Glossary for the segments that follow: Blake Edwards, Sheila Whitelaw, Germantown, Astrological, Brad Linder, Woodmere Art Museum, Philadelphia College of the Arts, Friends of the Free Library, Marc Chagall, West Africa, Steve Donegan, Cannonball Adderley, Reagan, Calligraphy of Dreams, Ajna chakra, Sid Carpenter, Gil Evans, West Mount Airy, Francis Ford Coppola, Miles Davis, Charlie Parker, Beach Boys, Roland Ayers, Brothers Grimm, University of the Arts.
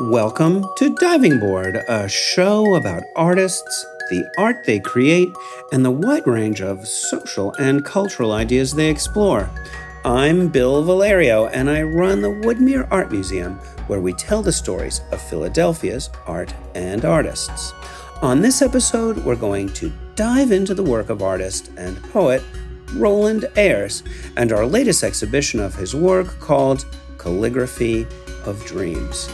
Welcome to Diving Board, a show about artists, the art they create, and the wide range of social and cultural ideas they explore. I'm Bill Valerio, and I run the Woodmere Art Museum, where we tell the stories of Philadelphia's art and artists. On this episode, we're going to dive into the work of artist and poet Roland Ayers and our latest exhibition of his work called Calligraphy of Dreams.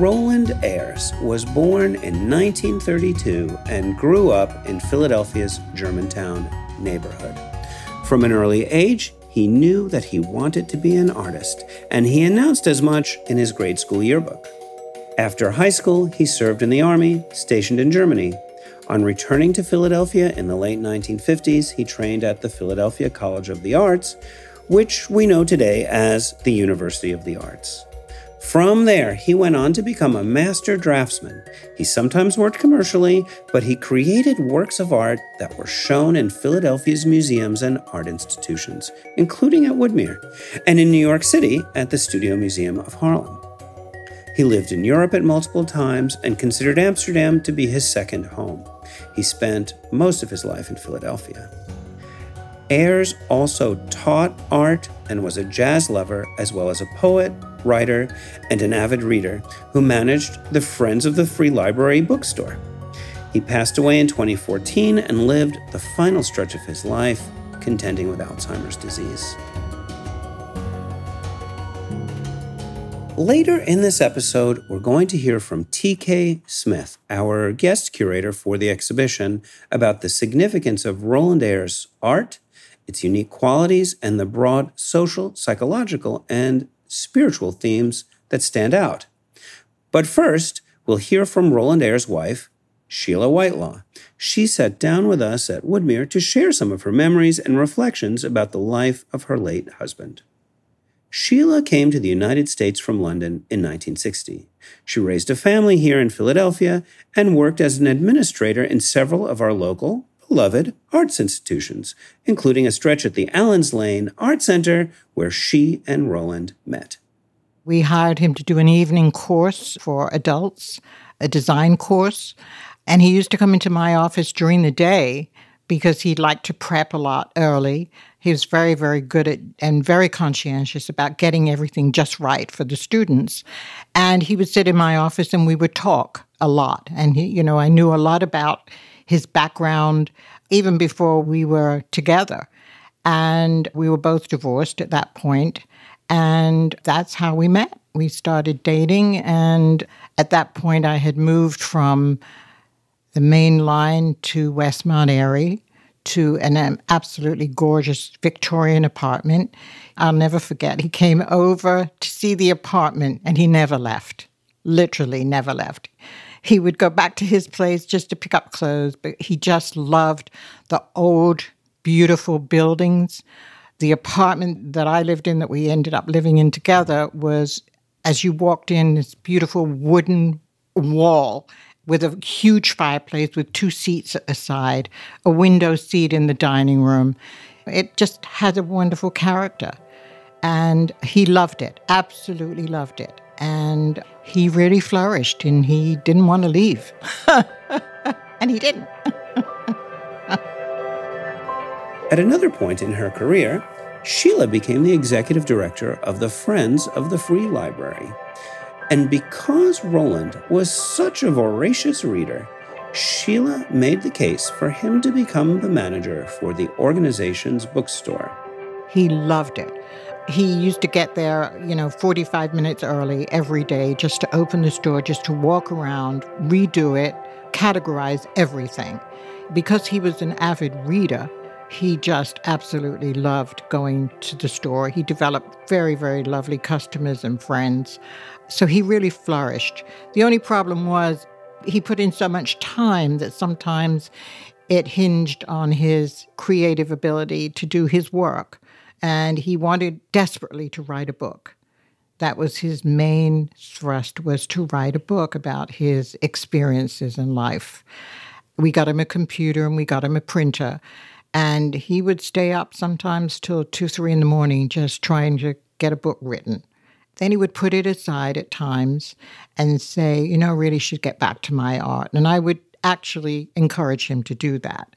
Roland Ayers was born in 1932 and grew up in Philadelphia's Germantown neighborhood. From an early age, he knew that he wanted to be an artist, and he announced as much in his grade school yearbook. After high school, he served in the army, stationed in Germany. On returning to Philadelphia in the late 1950s, he trained at the Philadelphia College of the Arts, which we know today as the University of the Arts. From there, he went on to become a master draftsman. He sometimes worked commercially, but he created works of art that were shown in Philadelphia's museums and art institutions, including at Woodmere, and in New York City at the Studio Museum of Harlem. He lived in Europe at multiple times and considered Amsterdam to be his second home. He spent most of his life in Philadelphia. Ayers also taught art and was a jazz lover, as well as a poet, writer, and an avid reader who managed the Friends of the Free Library bookstore. He passed away in 2014 and lived the final stretch of his life contending with Alzheimer's disease. Later in this episode, we're going to hear from T.K. Smith, our guest curator for the exhibition, about the significance of Roland Ayers' art, its unique qualities, and the broad social, psychological, and spiritual themes that stand out. But first, we'll hear from Roland Ayers' wife, Sheila Whitelaw. She sat down with us at Woodmere to share some of her memories and reflections about the life of her late husband. Sheila came to the United States from London in 1960. She raised a family here in Philadelphia and worked as an administrator in several of our local, beloved arts institutions, including a stretch at the Allen's Lane Art Center, where she and Roland met. We hired him to do an evening course for adults, a design course, and he used to come into my office during the day because he liked to prep a lot early. He was very, very good at and very conscientious about getting everything just right for the students. And he would sit in my office and we would talk a lot. And, I knew a lot about his background, even before we were together. And we were both divorced at that point. And that's how we met. We started dating. And at that point, I had moved from the main line to West Mount Airy to an absolutely gorgeous Victorian apartment. I'll never forget. He came over to see the apartment, and he never left, literally never left. He would go back to his place just to pick up clothes, but he just loved the old, beautiful buildings. The apartment that I lived in, that we ended up living in together, was, as you walked in, this beautiful wooden wall with a huge fireplace with two seats at the side, a window seat in the dining room. It just had a wonderful character. And he loved it, absolutely loved it. And he really flourished, and he didn't want to leave. And he didn't. At another point in her career, Sheila became the executive director of the Friends of the Free Library. And because Roland was such a voracious reader, Sheila made the case for him to become the manager for the organization's bookstore. He loved it. He used to get there, 45 minutes early every day just to open the store, just to walk around, redo it, categorize everything. Because he was an avid reader, he just absolutely loved going to the store. He developed very, very lovely customers and friends. So he really flourished. The only problem was he put in so much time that sometimes it hinged on his creative ability to do his work. And he wanted desperately to write a book. That was his main thrust, was to write a book about his experiences in life. We got him a computer and we got him a printer. And he would stay up sometimes till 2, 3 in the morning just trying to get a book written. Then he would put it aside at times and say, you know, I really should get back to my art. And I would actually encourage him to do that.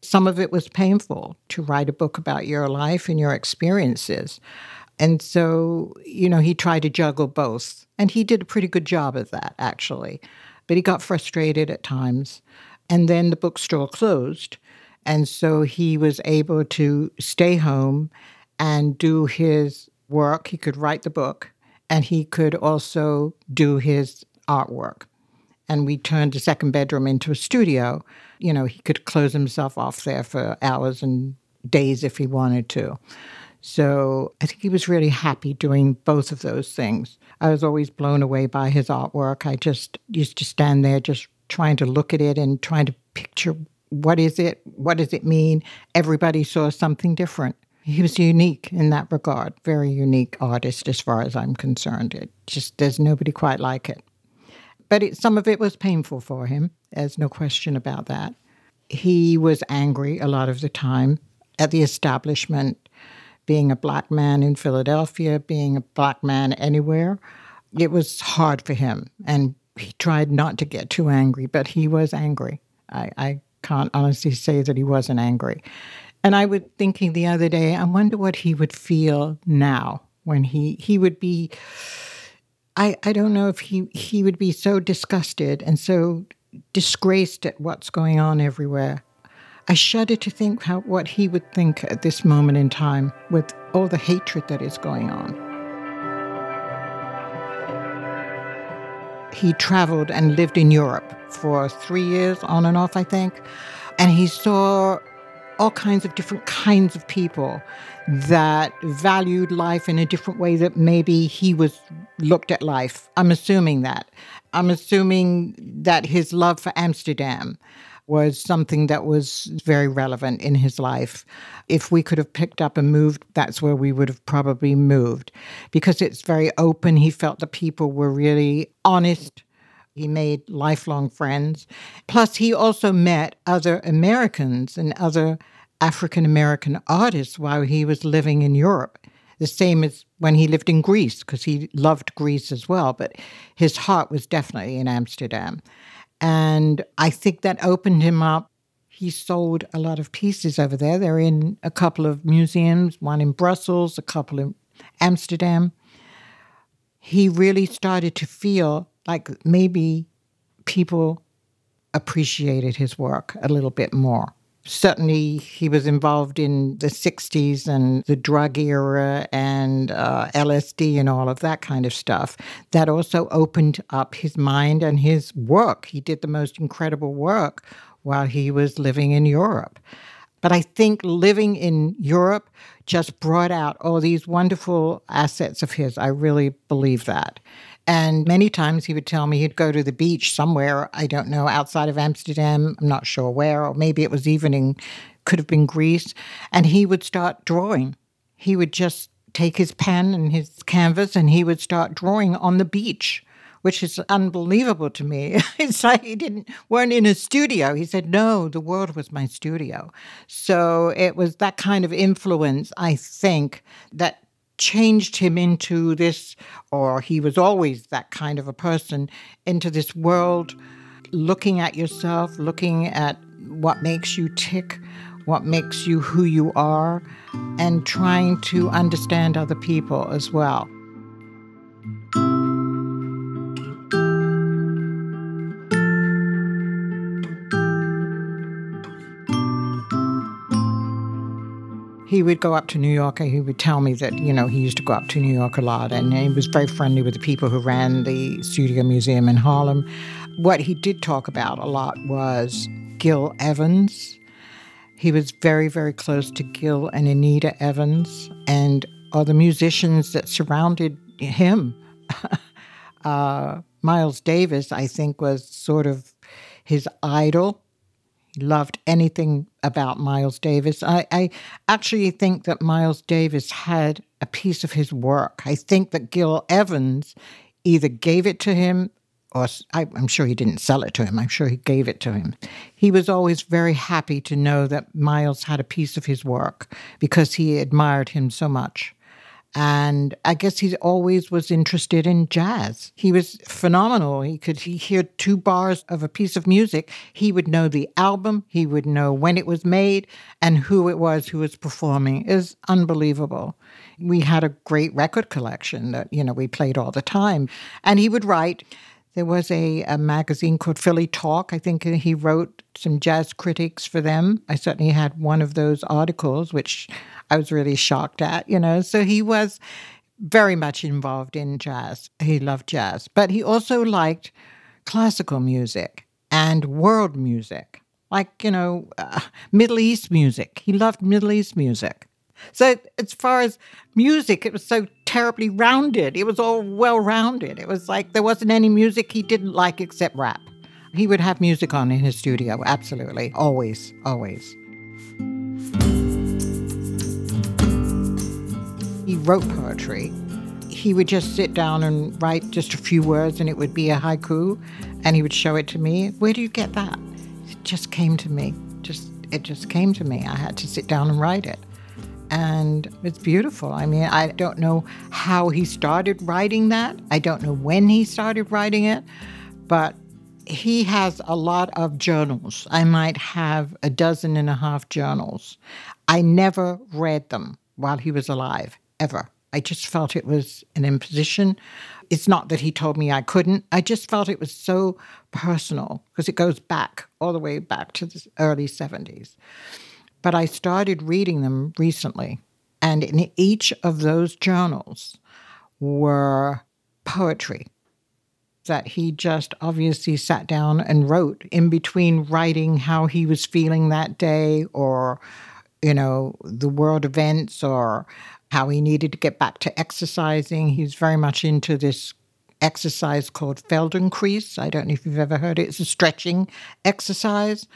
Some of it was painful to write a book about your life and your experiences. And so, you know, he tried to juggle both. And he did a pretty good job of that, actually. But he got frustrated at times. And then the bookstore closed. And so he was able to stay home and do his work. He could write the book, and he could also do his artwork. And we turned the second bedroom into a studio. You know, he could close himself off there for hours and days if he wanted to. So I think he was really happy doing both of those things. I was always blown away by his artwork. I just used to stand there just trying to look at it and trying to picture, what is it? What does it mean? Everybody saw something different. He was unique in that regard, very unique artist as far as I'm concerned. It just, there's nobody quite like it. But some of it was painful for him. There's no question about that. He was angry a lot of the time at the establishment, being a black man in Philadelphia, being a black man anywhere. It was hard for him, and he tried not to get too angry, but he was angry. I can't honestly say that he wasn't angry. And I was thinking the other day, I wonder what he would feel now when he would be, I don't know if he would be so disgusted and so disgraced at what's going on everywhere. I shudder to think what he would think at this moment in time with all the hatred that is going on. He traveled and lived in Europe for 3 years, on and off, I think, and he saw all kinds of different kinds of people that valued life in a different way that maybe he was looked at life. I'm assuming that. I'm assuming that his love for Amsterdam was something that was very relevant in his life. If we could have picked up and moved, that's where we would have probably moved because it's very open. He felt the people were really honest. He made lifelong friends. Plus, he also met other Americans and other African-American artists while he was living in Europe, the same as when he lived in Greece, because he loved Greece as well, but his heart was definitely in Amsterdam. And I think that opened him up. He sold a lot of pieces over there. They're in a couple of museums, one in Brussels, a couple in Amsterdam. He really started to feel like maybe people appreciated his work a little bit more. Certainly, he was involved in the 60s and the drug era and LSD and all of that kind of stuff. That also opened up his mind and his work. He did the most incredible work while he was living in Europe. But I think living in Europe just brought out all these wonderful assets of his. I really believe that. And many times he would tell me he'd go to the beach somewhere, I don't know, outside of Amsterdam, I'm not sure where, or maybe it was even could have been Greece, and he would start drawing. He would just take his pen and his canvas and he would start drawing on the beach, which is unbelievable to me. It's like he weren't in a studio. He said, no, the world was my studio. So it was that kind of influence, I think, that changed him into this, or he was always that kind of a person, into this world, looking at yourself, looking at what makes you tick, what makes you who you are, and trying to understand other people as well. He would go up to New York and he would tell me that, you know, he used to go up to New York a lot and he was very friendly with the people who ran the Studio Museum in Harlem. What he did talk about a lot was Gil Evans. He was very, very close to Gil and Anita Evans and all the musicians that surrounded him. Miles Davis, I think, was sort of his idol. Loved anything about Miles Davis. I actually think that Miles Davis had a piece of his work. I think that Gil Evans either gave it to him or I'm sure he didn't sell it to him. I'm sure he gave it to him. He was always very happy to know that Miles had a piece of his work because he admired him so much. And I guess he always was interested in jazz. He was phenomenal. He hear two bars of a piece of music. He would know the album. He would know when it was made and who it was who was performing. It was unbelievable. We had a great record collection that, you know, we played all the time. And he would write. There was a magazine called Philly Talk. I think he wrote some jazz critics for them. I certainly had one of those articles, which I was really shocked at, you know. So he was very much involved in jazz. He loved jazz. But he also liked classical music and world music, like, you know, Middle East music. He loved Middle East music. So as far as music, it was so terribly rounded. It was all well-rounded. It was like there wasn't any music he didn't like except rap. He would have music on in his studio, absolutely. Always, always. He wrote poetry. He would just sit down and write just a few words, and it would be a haiku, and he would show it to me. Where do you get that? It just came to me. It just came to me. I had to sit down and write it. And it's beautiful. I mean, I don't know how he started writing that. I don't know when he started writing it. But he has a lot of journals. I might have 12.5 journals. I never read them while he was alive, ever. I just felt it was an imposition. It's not that he told me I couldn't. I just felt it was so personal because it goes back, all the way back to the early 70s. But I started reading them recently, and in each of those journals were poetry that he just obviously sat down and wrote in between writing how he was feeling that day or, you know, the world events or how he needed to get back to exercising. He's very much into this exercise called Feldenkrais. I don't know if you've ever heard it. It's a stretching exercise,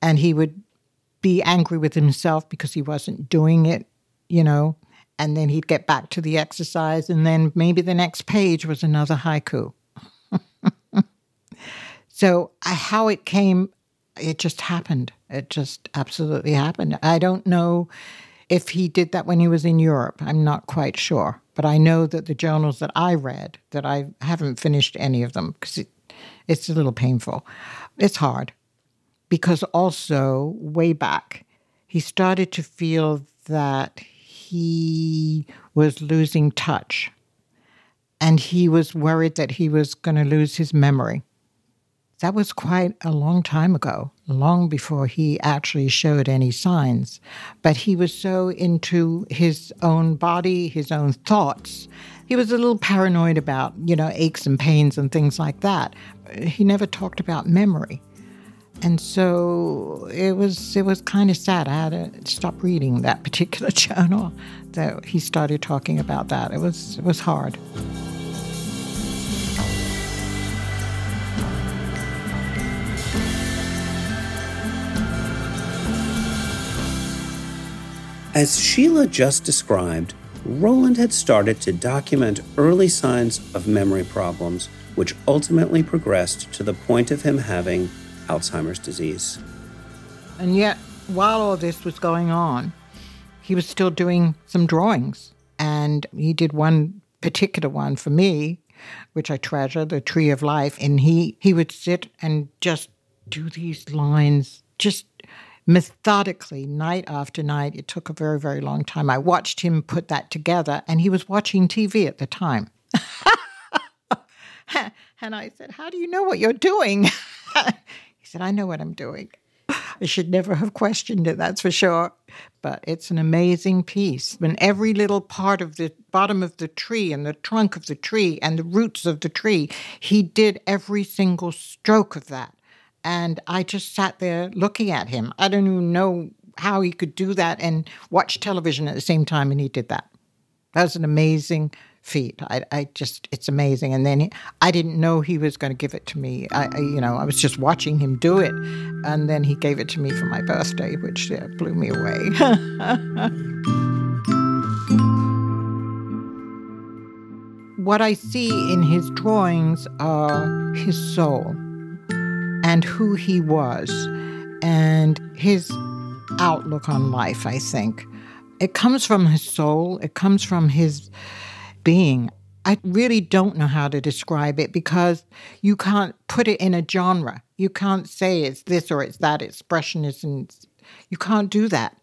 and he would be angry with himself because he wasn't doing it, you know, and then he'd get back to the exercise, and then maybe the next page was another haiku. So how it came, it just happened. It just absolutely happened. I don't know if he did that when he was in Europe. I'm not quite sure. But I know that the journals that I read, that I haven't finished any of them because it's a little painful. It's hard. Because also, way back, he started to feel that he was losing touch. And he was worried that he was going to lose his memory. That was quite a long time ago, long before he actually showed any signs. But he was so into his own body, his own thoughts. He was a little paranoid about, you know, aches and pains and things like that. He never talked about memory. And so it was kind of sad. I had to stop reading that particular journal that he started talking about that. It was hard. As Sheila just described, Roland had started to document early signs of memory problems, which ultimately progressed to the point of him having Alzheimer's disease. And yet, while all this was going on, he was still doing some drawings. And he did one particular one for me, which I treasure, the Tree of Life. And he would sit and just do these lines, just methodically, night after night. It took a very, very long time. I watched him put that together, and he was watching TV at the time. And I said, "How do you know what you're doing?" He said, "I know what I'm doing." I should never have questioned it, that's for sure. But it's an amazing piece. When every little part of the bottom of the tree and the trunk of the tree and the roots of the tree, he did every single stroke of that. And I just sat there looking at him. I don't even know how he could do that and watch television at the same time, and he did that. That was an amazing feat. It's amazing. And then I didn't know he was going to give it to me. I was just watching him do it. And then he gave it to me for my birthday, which blew me away. What I see in his drawings are his soul and who he was and his outlook on life, I think. It comes from his soul. It comes from his being. I really don't know how to describe it because you can't put it in a genre. You can't say it's this or it's that, expressionism. You can't do that.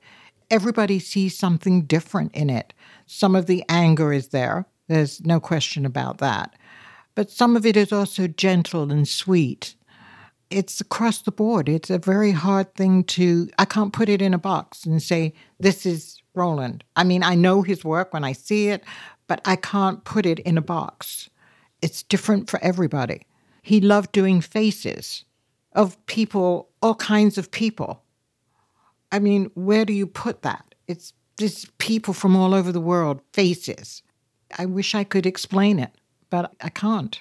Everybody sees something different in it. Some of the anger is there. There's no question about that. But some of it is also gentle and sweet. It's across the board. It's a very hard thing to... I can't put it in a box and say, this is Roland. I mean, I know his work when I see it, but I can't put it in a box. It's different for everybody. He loved doing faces of people, all kinds of people. I mean, where do you put that? It's just people from all over the world, faces. I wish I could explain it, but I can't.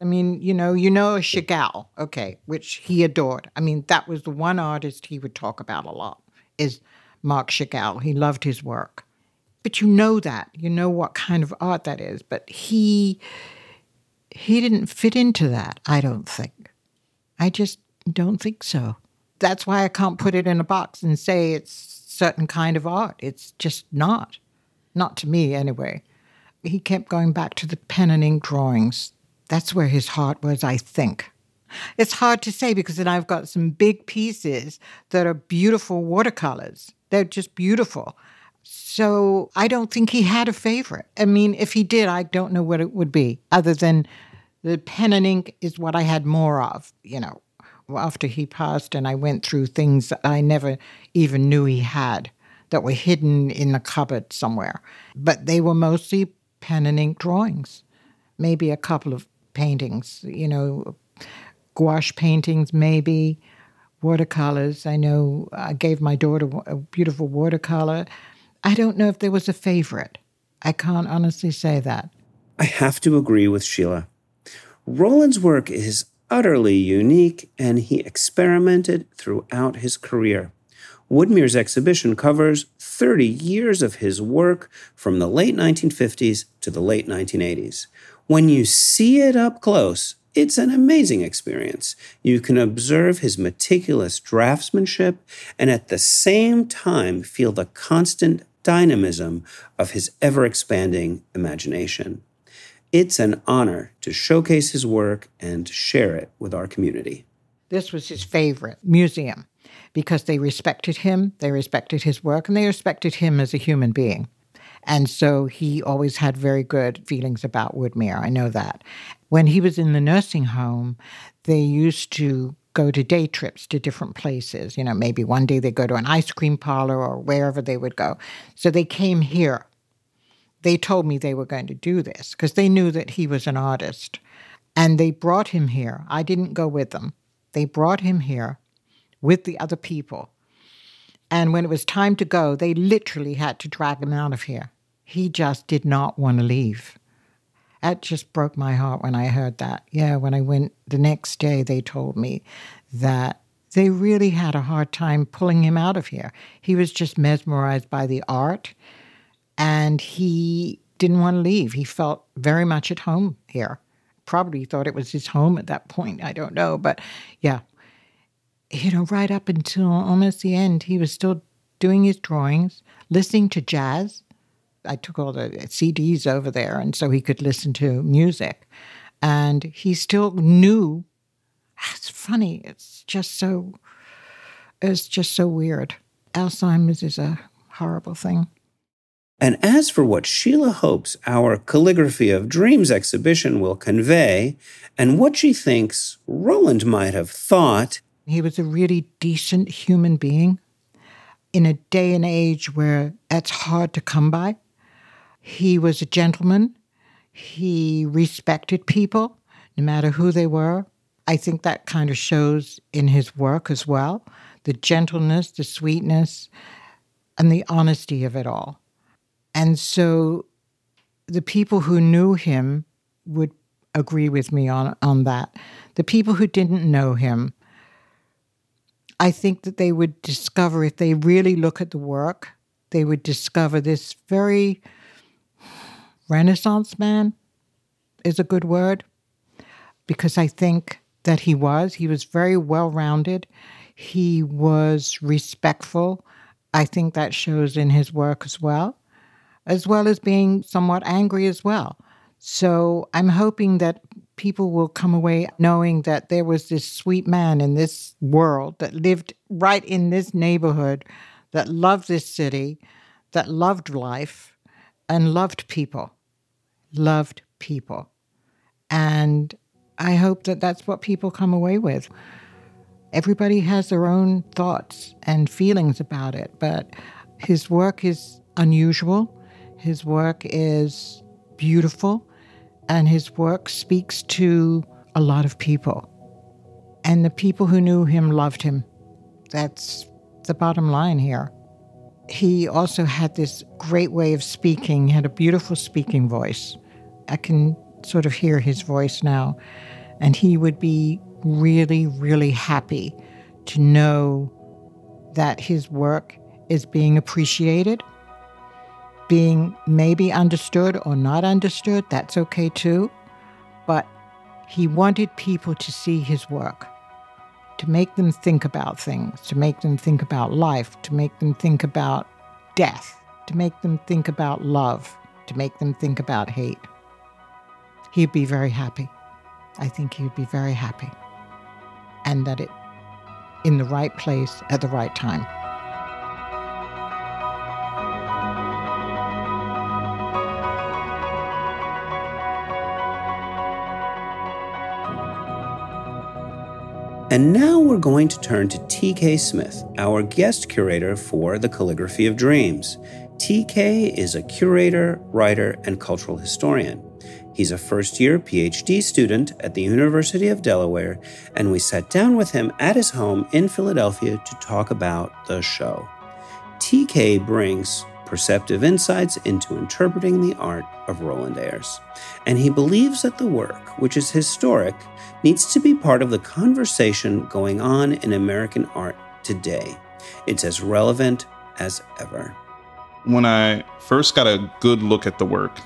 I mean, you know Chagall, okay, which he adored. I mean, that was the one artist he would talk about a lot, is Marc Chagall. He loved his work. But you know that. You know what kind of art that is. But he didn't fit into that, I don't think. I just don't think so. That's why I can't put it in a box and say it's certain kind of art. It's just not. Not to me, anyway. He kept going back to the pen and ink drawings. That's where his heart was, I think. It's hard to say because then I've got some big pieces that are beautiful watercolors. They're just beautiful. So I don't think he had a favorite. I mean, if he did, I don't know what it would be, other than the pen and ink is what I had more of, after he passed and I went through things that I never even knew he had that were hidden in the cupboard somewhere. But they were mostly pen and ink drawings, maybe a couple of paintings, gouache paintings, maybe watercolors. I know I gave my daughter a beautiful watercolor. I don't know if there was a favorite. I can't honestly say that. I have to agree with Sheila. Roland's work is utterly unique, and he experimented throughout his career. Woodmere's exhibition covers 30 years of his work from the late 1950s to the late 1980s. When you see it up close, it's an amazing experience. You can observe his meticulous draftsmanship and at the same time feel the constant dynamism of his ever-expanding imagination. It's an honor to showcase his work and share it with our community. This was his favorite museum because they respected him, they respected his work, and they respected him as a human being. And so he always had very good feelings about Woodmere. I know that. When he was in the nursing home, they used to go to day trips to different places. Maybe one day they go to an ice cream parlor or wherever they would go. So they came here. They told me they were going to do this because they knew that he was an artist. And they brought him here. I didn't go with them. They brought him here with the other people. And when it was time to go, they literally had to drag him out of here. He just did not want to leave. That just broke my heart when I heard that. Yeah, when I went the next day, they told me that they really had a hard time pulling him out of here. He was just mesmerized by the art, and he didn't want to leave. He felt very much at home here. Probably thought it was his home at that point. I don't know, but yeah. Right up until almost the end, he was still doing his drawings, listening to jazz. I took all the CDs over there, and so he could listen to music. And he still knew. It's funny. It's just so weird. Alzheimer's is a horrible thing. And as for what Sheila hopes our Calligraphy of Dreams exhibition will convey, and what she thinks Roland might have thought... He was a really decent human being in a day and age where that's hard to come by. He was a gentleman. He respected people, no matter who they were. I think that kind of shows in his work as well, the gentleness, the sweetness, and the honesty of it all. And so the people who knew him would agree with me on that. The people who didn't know him, I think that they would discover, if they really look at the work, they would discover this very Renaissance man is a good word, because I think that he was. He was very well-rounded. He was respectful I think that shows in his work as well as being somewhat angry as well. So I'm hoping that people will come away knowing that there was this sweet man in this world that lived right in this neighborhood, that loved this city, that loved life, and loved people. And I hope that that's what people come away with. Everybody has their own thoughts and feelings about it, but his work is unusual. His work is beautiful, and his work speaks to a lot of people. And the people who knew him loved him. That's the bottom line here. He also had this great way of speaking. He had a beautiful speaking voice. I can sort of hear his voice now. And he would be really, really happy to know that his work is being appreciated, being maybe understood or not understood. That's okay too. But he wanted people to see his work, to make them think about things, to make them think about life, to make them think about death, to make them think about love, to make them think about hate. He'd be very happy. I think he'd be very happy. And that it in the right place at the right time. And now we're going to turn to T.K. Smith, our guest curator for The Calligraphy of Dreams. T.K. is a curator, writer, and cultural historian. He's a first-year PhD student at the University of Delaware, and we sat down with him at his home in Philadelphia to talk about the show. T.K. brings perceptive insights into interpreting the art of Roland Ayers. And he believes that the work, which is historic, needs to be part of the conversation going on in American art today. It's as relevant as ever. When I first got a good look at the work,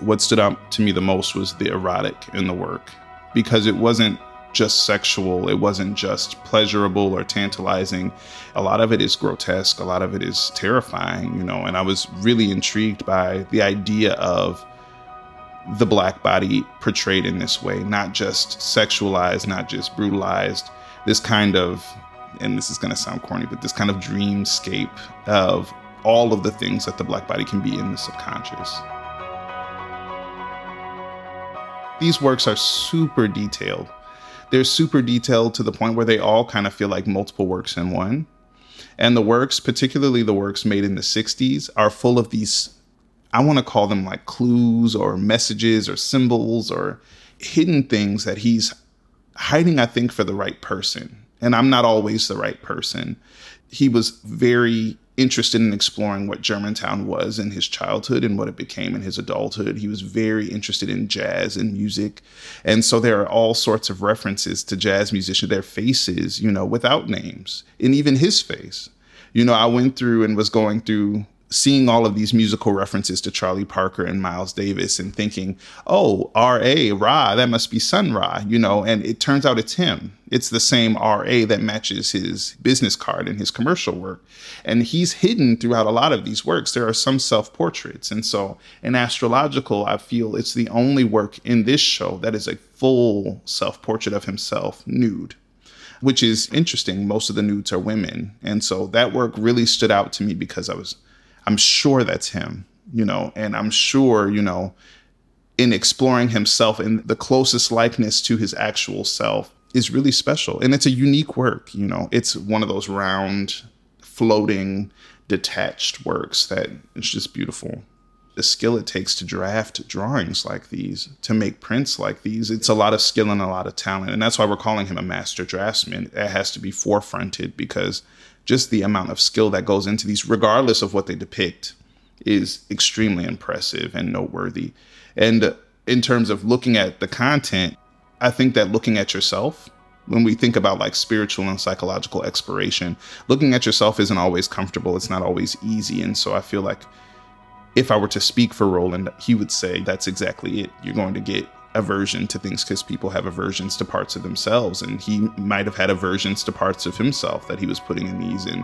what stood out to me the most was the erotic in the work, because it wasn't just sexual. It wasn't just pleasurable or tantalizing. A lot of it is grotesque. A lot of it is terrifying, and I was really intrigued by the idea of the Black body portrayed in this way, not just sexualized, not just brutalized. This kind of, and this is going to sound corny, but this kind of dreamscape of all of the things that the Black body can be in the subconscious. These works are super detailed. They're super detailed to the point where they all kind of feel like multiple works in one. And the works, particularly the works made in the 60s, are full of these, I want to call them like clues or messages or symbols or hidden things that he's hiding, I think, for the right person. And I'm not always the right person. He was very interested in exploring what Germantown was in his childhood and what it became in his adulthood. He was very interested in jazz and music. And so there are all sorts of references to jazz musicians, their faces, without names, and even his face. I went through and was going through seeing all of these musical references to Charlie Parker and Miles Davis and thinking, oh, R.A., Ra, that must be Sun Ra, and it turns out it's him. It's the same R.A. that matches his business card and his commercial work. And he's hidden throughout a lot of these works. There are some self-portraits. And so in Astrological, I feel it's the only work in this show that is a full self-portrait of himself nude, which is interesting. Most of the nudes are women. And so that work really stood out to me because I'm sure that's him, and I'm sure, in exploring himself and the closest likeness to his actual self is really special. And it's a unique work, It's one of those round, floating, detached works that is just beautiful. The skill it takes to draft drawings like these, to make prints like these, it's a lot of skill and a lot of talent. And that's why we're calling him a master draftsman. That has to be forefronted because just the amount of skill that goes into these, regardless of what they depict, is extremely impressive and noteworthy. And in terms of looking at the content, I think that looking at yourself, when we think about like spiritual and psychological exploration, looking at yourself isn't always comfortable. It's not always easy. And so I feel like if I were to speak for Roland, he would say that's exactly it. You're going to get aversion to things because people have aversions to parts of themselves, and he might have had aversions to parts of himself that he was putting in these, and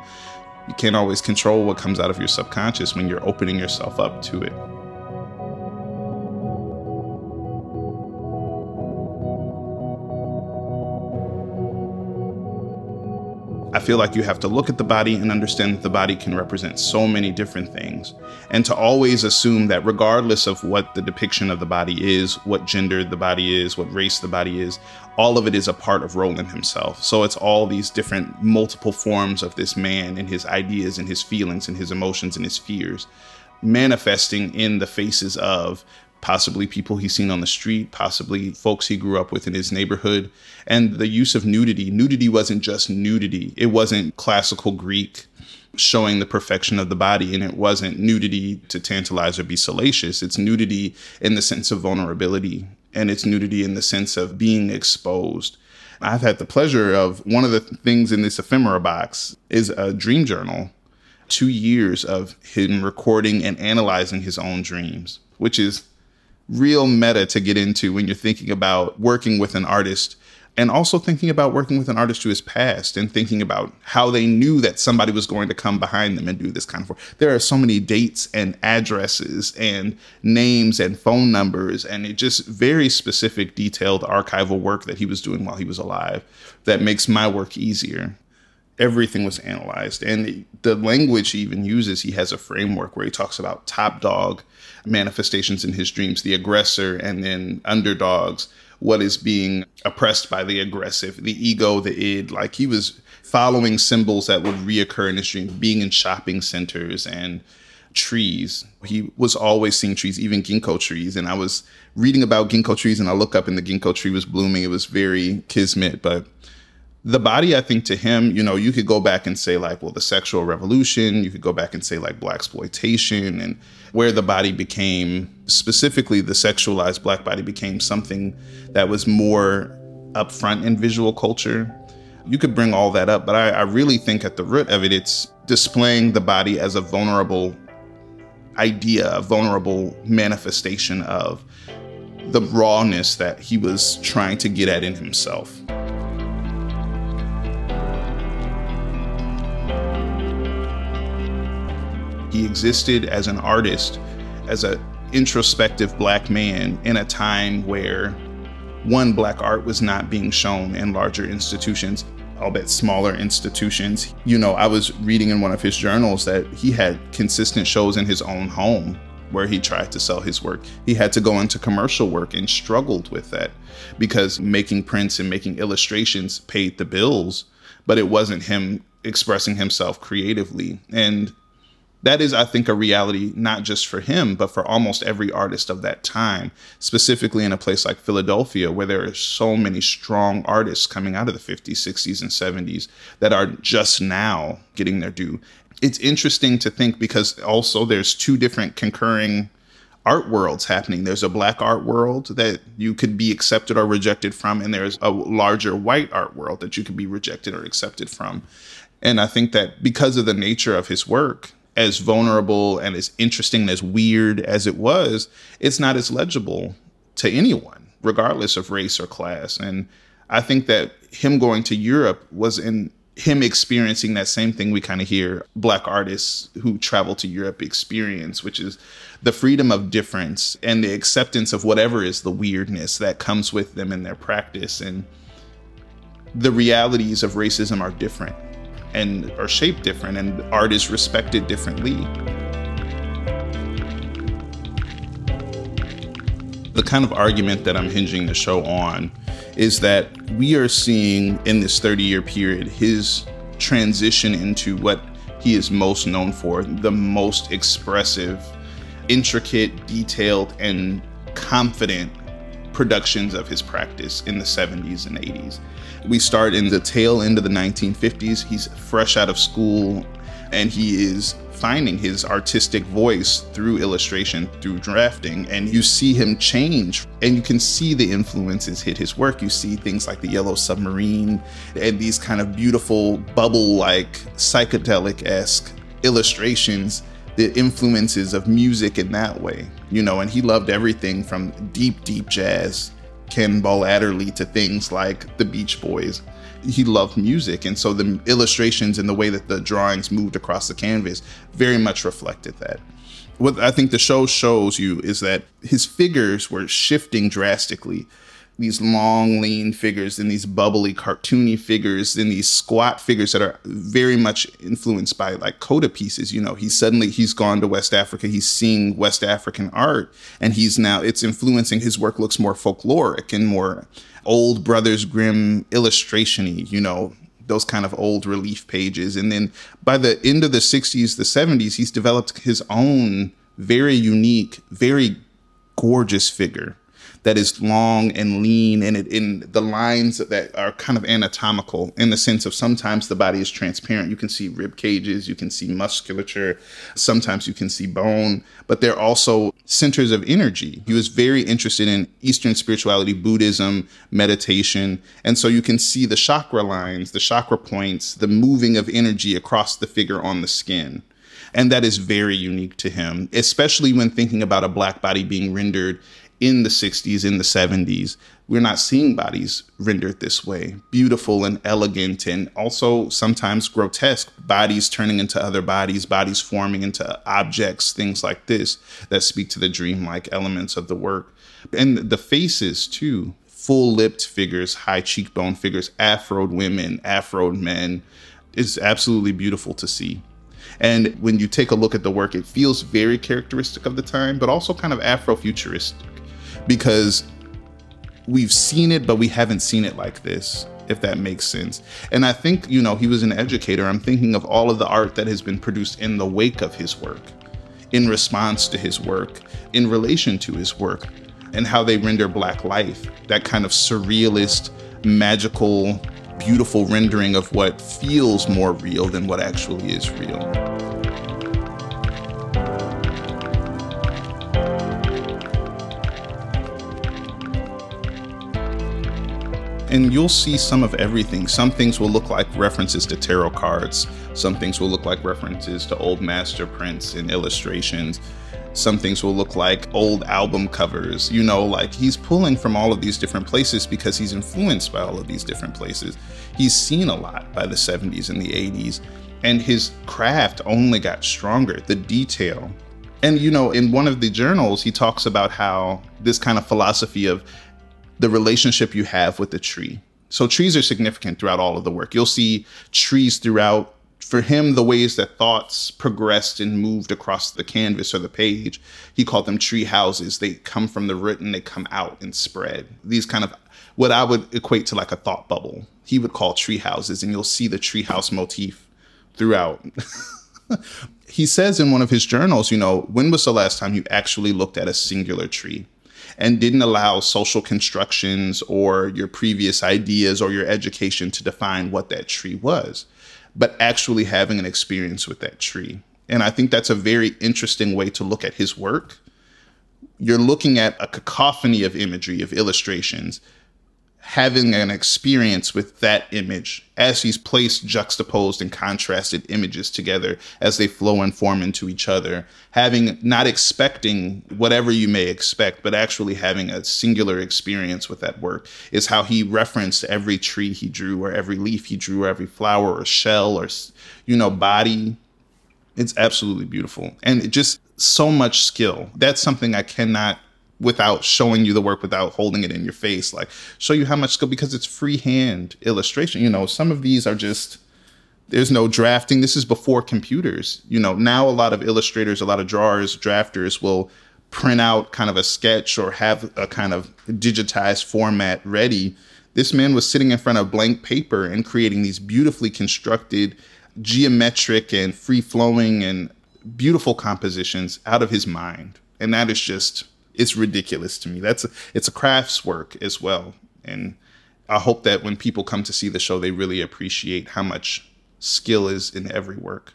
You can't always control what comes out of your subconscious when you're opening yourself up to it. I feel like you have to look at the body and understand that the body can represent so many different things. And to always assume that regardless of what the depiction of the body is, what gender the body is, what race the body is, all of it is a part of Roland himself. So it's all these different multiple forms of this man and his ideas and his feelings and his emotions and his fears manifesting in the faces of possibly people he's seen on the street, possibly folks he grew up with in his neighborhood. And the use of nudity. Nudity wasn't just nudity. It wasn't classical Greek showing the perfection of the body. And it wasn't nudity to tantalize or be salacious. It's nudity in the sense of vulnerability. And it's nudity in the sense of being exposed. I've had the pleasure of one of the things in this ephemera box is a dream journal. 2 years of him recording and analyzing his own dreams, which is real meta to get into when you're thinking about working with an artist, and also thinking about working with an artist who is past and thinking about how they knew that somebody was going to come behind them and do this kind of work. There are so many dates and addresses and names and phone numbers, and it just very specific, detailed archival work that he was doing while he was alive that makes my work easier. Everything was analyzed. And the language he even uses, he has a framework where he talks about top dog manifestations in his dreams, the aggressor, and then underdogs, what is being oppressed by the aggressive, the ego, the id. Like, he was following symbols that would reoccur in his dreams, being in shopping centers and trees. He was always seeing trees, even ginkgo trees. And I was reading about ginkgo trees and I look up and the ginkgo tree was blooming. It was very kismet, but the body, I think, to him, you know, you could go back and say, like, well, the sexual revolution, you could go back and say, like, blaxploitation, and where the body became, specifically the sexualized black body, became something that was more upfront in visual culture. You could bring all that up, but I really think at the root of it, it's displaying the body as a vulnerable idea, a vulnerable manifestation of the rawness that he was trying to get at in himself. He existed as an artist, as an introspective black man in a time where, one, black art was not being shown in larger institutions, albeit smaller institutions. You know, I was reading in one of his journals that he had consistent shows in his own home where he tried to sell his work. He had to go into commercial work and struggled with that because making prints and making illustrations paid the bills, but it wasn't him expressing himself creatively. And that is, I think, a reality, not just for him, but for almost every artist of that time, specifically in a place like Philadelphia, where there are so many strong artists coming out of the 50s, 60s, and 70s that are just now getting their due. It's interesting to think because also there's two different concurring art worlds happening. There's a black art world that you could be accepted or rejected from, and there's a larger white art world that you could be rejected or accepted from. And I think that because of the nature of his work, as vulnerable and as interesting and as weird as it was, it's not as legible to anyone, regardless of race or class. And I think that him going to Europe was in him experiencing that same thing we kind of hear black artists who travel to Europe experience, which is the freedom of difference and the acceptance of whatever is the weirdness that comes with them in their practice. And the realities of racism are different and are shaped different, and art is respected differently. The kind of argument that I'm hinging the show on is that we are seeing in this 30-year period his transition into what he is most known for, the most expressive, intricate, detailed, and confident productions of his practice in the 70s and 80s. We start in the tail end of the 1950s. He's fresh out of school and he is finding his artistic voice through illustration, through drafting, and you see him change and you can see the influences hit his work. You see things like the Yellow Submarine and these kind of beautiful bubble-like, psychedelic-esque illustrations, the influences of music in that way, you know, and he loved everything from deep, deep jazz, Cannonball Adderley, to things like the Beach Boys. he loved music. And so the illustrations and the way that the drawings moved across the canvas very much reflected that. What I think the show shows you is that his figures were shifting drastically. These long, lean figures, and these bubbly, cartoony figures, and these squat figures that are very much influenced by like coda pieces. You know, he's gone to West Africa. He's seeing West African art, and it's influencing his work. Looks more folkloric and more old Brothers Grimm illustration-y, you know, those kind of old relief pages. And then by the end of the 60s, the 70s, he's developed his own very unique, very gorgeous figure that is long and lean, and in the lines that are kind of anatomical in the sense of sometimes the body is transparent. You can see rib cages, you can see musculature, sometimes you can see bone, but they're also centers of energy. He was very interested in Eastern spirituality, Buddhism, meditation, and so you can see the chakra lines, the chakra points, the moving of energy across the figure on the skin. And that is very unique to him, especially when thinking about a Black body being rendered in the 60s, in the 70s. We're not seeing bodies rendered this way, beautiful and elegant, and also sometimes grotesque, bodies turning into other bodies, bodies forming into objects, things like this that speak to the dreamlike elements of the work. And the faces too, full-lipped figures, high cheekbone figures, afroed women, afroed men. It's absolutely beautiful to see. And when you take a look at the work, it feels very characteristic of the time, but also kind of Afrofuturistic, because we've seen it, but we haven't seen it like this, if that makes sense. And I think, you know, he was an educator. I'm thinking of all of the art that has been produced in the wake of his work, in response to his work, in relation to his work, and how they render Black life, that kind of surrealist, magical, beautiful rendering of what feels more real than what actually is real. And you'll see some of everything. Some things will look like references to tarot cards. Some things will look like references to old master prints and illustrations. Some things will look like old album covers, you know, like he's pulling from all of these different places because he's influenced by all of these different places. He's seen a lot by the 70s and the 80s, and his craft only got stronger, the detail. And, you know, in one of the journals, he talks about how this kind of philosophy of the relationship you have with the tree. So trees are significant throughout all of the work. You'll see trees throughout. For him, the ways that thoughts progressed and moved across the canvas or the page, he called them tree houses. They come from the root and they come out and spread. These kind of what I would equate to like a thought bubble, he would call tree houses, and you'll see the tree house motif throughout. He says in one of his journals, you know, when was the last time you actually looked at a singular tree and didn't allow social constructions or your previous ideas or your education to define what that tree was, but actually having an experience with that tree? And I think that's a very interesting way to look at his work. You're looking at a cacophony of imagery, of illustrations, having an experience with that image as he's placed juxtaposed and contrasted images together as they flow and form into each other, having, not expecting whatever you may expect, but actually having a singular experience with that work is how he referenced every tree he drew, or every leaf he drew, or every flower or shell or, you know, body. It's absolutely beautiful. And it just so much skill. That's something I cannot, without showing you the work, without holding it in your face, like show you how much skill, because it's freehand illustration. You know, some of these are just, there's no drafting. This is before computers. You know, now a lot of illustrators, a lot of drawers, drafters will print out kind of a sketch or have a kind of digitized format ready. This man was sitting in front of blank paper and creating these beautifully constructed, geometric and free-flowing and beautiful compositions out of his mind. And that is just, it's ridiculous to me. It's a crafts work as well. And I hope that when people come to see the show, they really appreciate how much skill is in every work.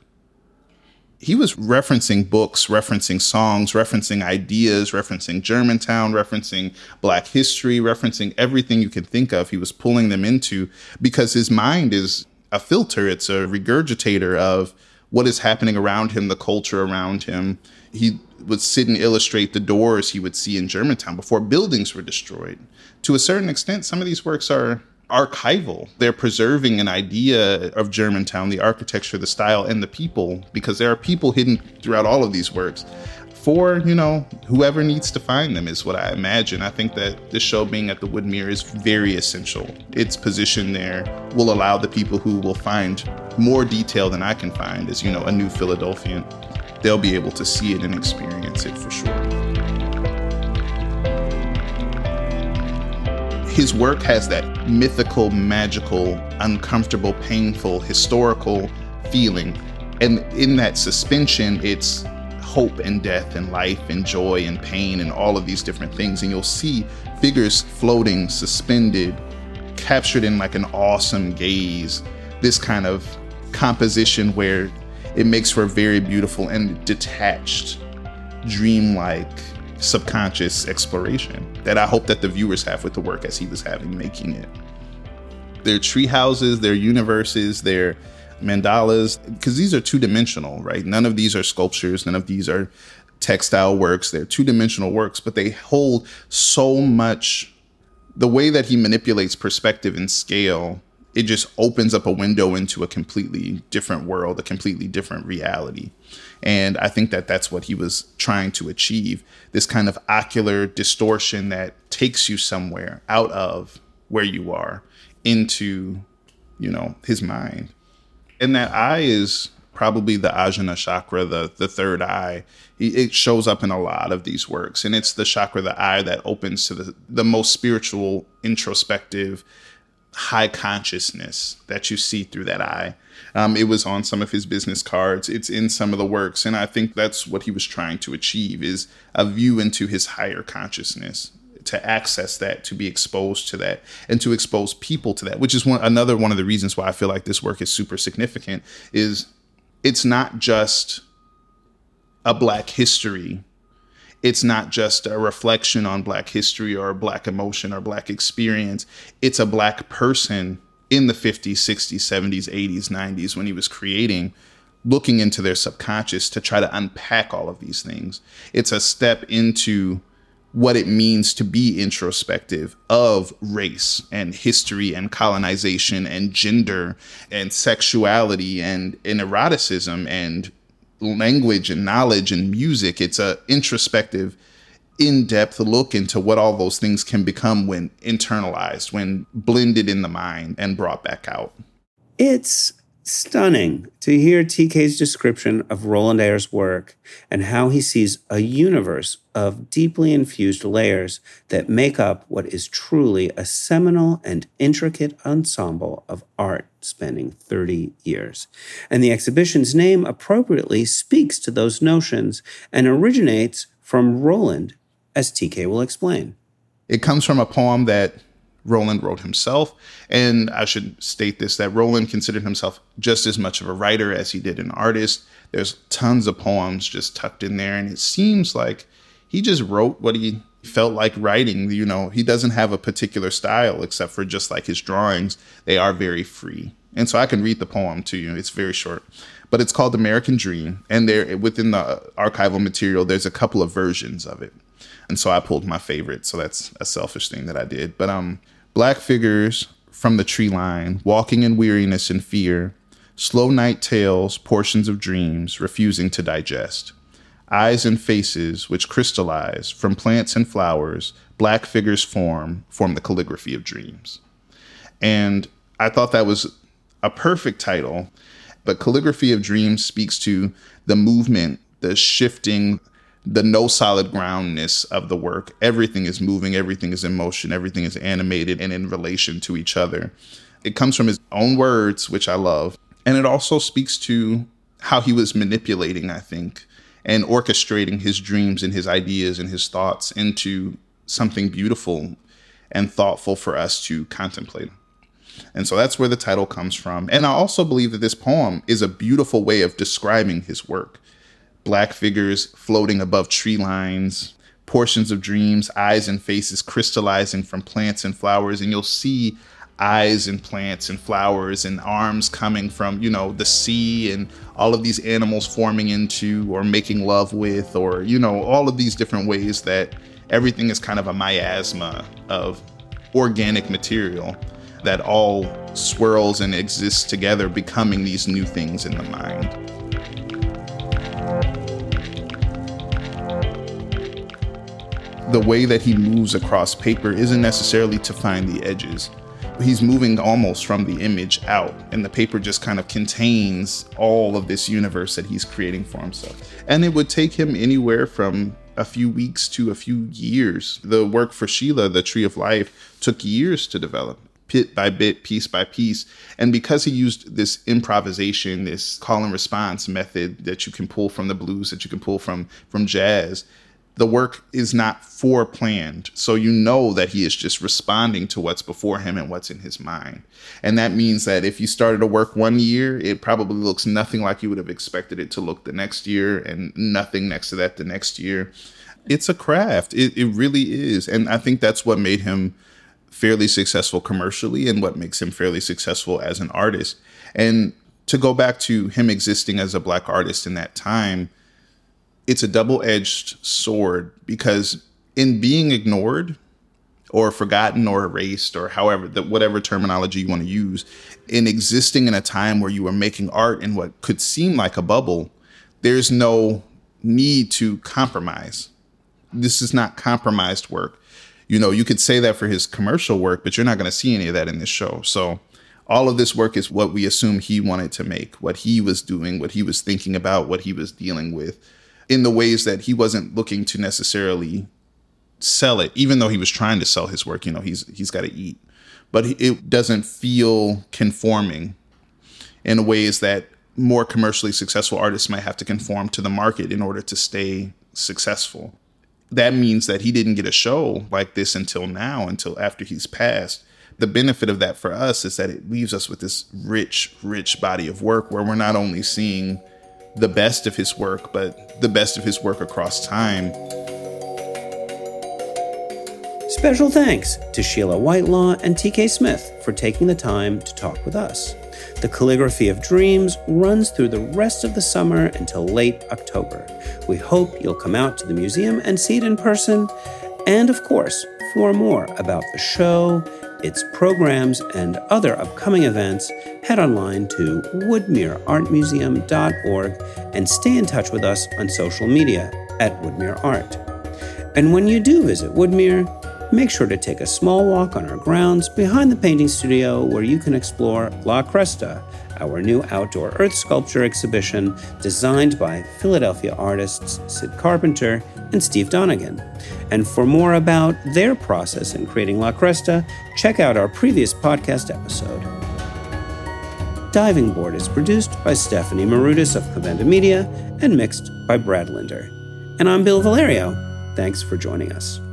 He was referencing books, referencing songs, referencing ideas, referencing Germantown, referencing Black history, referencing everything you can think of. He was pulling them into, because his mind is a filter. It's a regurgitator of what is happening around him, the culture around him. He would sit and illustrate the doors he would see in Germantown before buildings were destroyed. To a certain extent, some of these works are archival. They're preserving an idea of Germantown, the architecture, the style, and the people, because there are people hidden throughout all of these works for, you know, whoever needs to find them is what I imagine. I think that the show being at the Woodmere is very essential. Its position there will allow the people who will find more detail than I can find as, you know, a new Philadelphian. They'll be able to see it and experience it for sure. His work has that mythical, magical, uncomfortable, painful, historical feeling. And in that suspension, it's hope and death and life and joy and pain and all of these different things. And you'll see figures floating, suspended, captured in like an awesome gaze, this kind of composition where it makes for a very beautiful and detached, dreamlike, subconscious exploration that I hope that the viewers have with the work as he was having making it. Their tree houses, their universes, their mandalas, because these are two-dimensional, right? None of these are sculptures, none of these are textile works. They're two-dimensional works, but they hold so much. The way that he manipulates perspective and scale, it just opens up a window into a completely different world, a completely different reality. And I think that that's what he was trying to achieve, this kind of ocular distortion that takes you somewhere out of where you are into, you know, his mind. And that eye is probably the Ajna chakra, the third eye. It shows up in a lot of these works. And it's the chakra, the eye, that opens to the most spiritual, introspective, high consciousness that you see through that eye. It was on some of his business cards. It's in some of the works. And I think that's what he was trying to achieve, is a view into his higher consciousness, to access that, to be exposed to that, and to expose people to that, which is another one of the reasons why I feel like this work is super significant, is it's not just a Black history. It's not just a reflection on Black history or Black emotion or Black experience. It's a Black person in the 50s, 60s, 70s, 80s, 90s, when he was creating, looking into their subconscious to try to unpack all of these things. It's a step into what it means to be introspective of race and history and colonization and gender and sexuality and eroticism and language and knowledge and music. It's a introspective, in-depth look into what all those things can become when internalized, when blended in the mind and brought back out. It's stunning to hear TK's description of Roland Ayers' work and how he sees a universe of deeply infused layers that make up what is truly a seminal and intricate ensemble of art spanning 30 years. And the exhibition's name appropriately speaks to those notions and originates from Roland, as TK will explain. It comes from a poem that Roland wrote himself. And I should state this, that Roland considered himself just as much of a writer as he did an artist. There's tons of poems just tucked in there. And it seems like he just wrote what he felt like writing. You know, he doesn't have a particular style, except for just like his drawings. They are very free. And so I can read the poem to you. It's very short, but it's called American Dream. And there, within the archival material, there's a couple of versions of it. And so I pulled my favorite. So that's a selfish thing that I did. But Black figures from the tree line, walking in weariness and fear, slow night tales, portions of dreams, refusing to digest. Eyes and faces which crystallize from plants and flowers, Black figures form the calligraphy of dreams. And I thought that was a perfect title, but calligraphy of dreams speaks to the movement, the shifting, the no solid groundness of the work. Everything is moving, everything is in motion, everything is animated and in relation to each other. It comes from his own words, which I love. And it also speaks to how he was manipulating, I think, and orchestrating his dreams and his ideas and his thoughts into something beautiful and thoughtful for us to contemplate. And so that's where the title comes from. And I also believe that this poem is a beautiful way of describing his work. Black figures floating above tree lines, portions of dreams, eyes and faces crystallizing from plants and flowers. And you'll see eyes and plants and flowers and arms coming from, you know, the sea and all of these animals forming into or making love with, or, you know, all of these different ways that everything is kind of a miasma of organic material. that all swirls and exists together, becoming these new things in the mind. The way that he moves across paper isn't necessarily to find the edges. He's moving almost from the image out, and the paper just kind of contains all of this universe that he's creating for himself. And it would take him anywhere from a few weeks to a few years. The work for Sheila, The Tree of Life, took years to develop, bit by bit, piece by piece. And because he used this improvisation, this call and response method that you can pull from the blues, that you can pull from jazz, the work is not foreplanned. So you know that he is just responding to what's before him and what's in his mind. And that means that if you started a work one year, it probably looks nothing like you would have expected it to look the next year, and nothing next to that the next year. It's a craft. It really is. And I think that's what made him fairly successful commercially and what makes him fairly successful as an artist. And to go back to him existing as a Black artist in that time, it's a double-edged sword, because in being ignored or forgotten or erased or however, whatever terminology you want to use, in existing in a time where you were making art in what could seem like a bubble, there's no need to compromise. This is not compromised work. You know, you could say that for his commercial work, but you're not going to see any of that in this show. So all of this work is what we assume he wanted to make, what he was doing, what he was thinking about, what he was dealing with, in the ways that he wasn't looking to necessarily sell it, even though he was trying to sell his work. You know, he's got to eat. But it doesn't feel conforming in ways that more commercially successful artists might have to conform to the market in order to stay successful. That means that he didn't get a show like this until now, until after he's passed. The benefit of that for us is that it leaves us with this rich, rich body of work where we're not only seeing the best of his work, but the best of his work across time. Special thanks to Sheila Whitelaw and T.K. Smith for taking the time to talk with us. The Calligraphy of Dreams runs through the rest of the summer until late October. We hope you'll come out to the museum and see it in person. And of course, for more about the show, its programs, and other upcoming events, head online to woodmereartmuseum.org and stay in touch with us on social media at Woodmere Art. And when you do visit Woodmere, make sure to take a small walk on our grounds behind the painting studio, where you can explore La Cresta, our new outdoor earth sculpture exhibition designed by Philadelphia artists Sid Carpenter and Steve Donegan. And for more about their process in creating La Cresta, check out our previous podcast episode. Diving Board is produced by Stephanie Marutis of Covenda Media and mixed by Brad Linder. And I'm Bill Valerio. Thanks for joining us.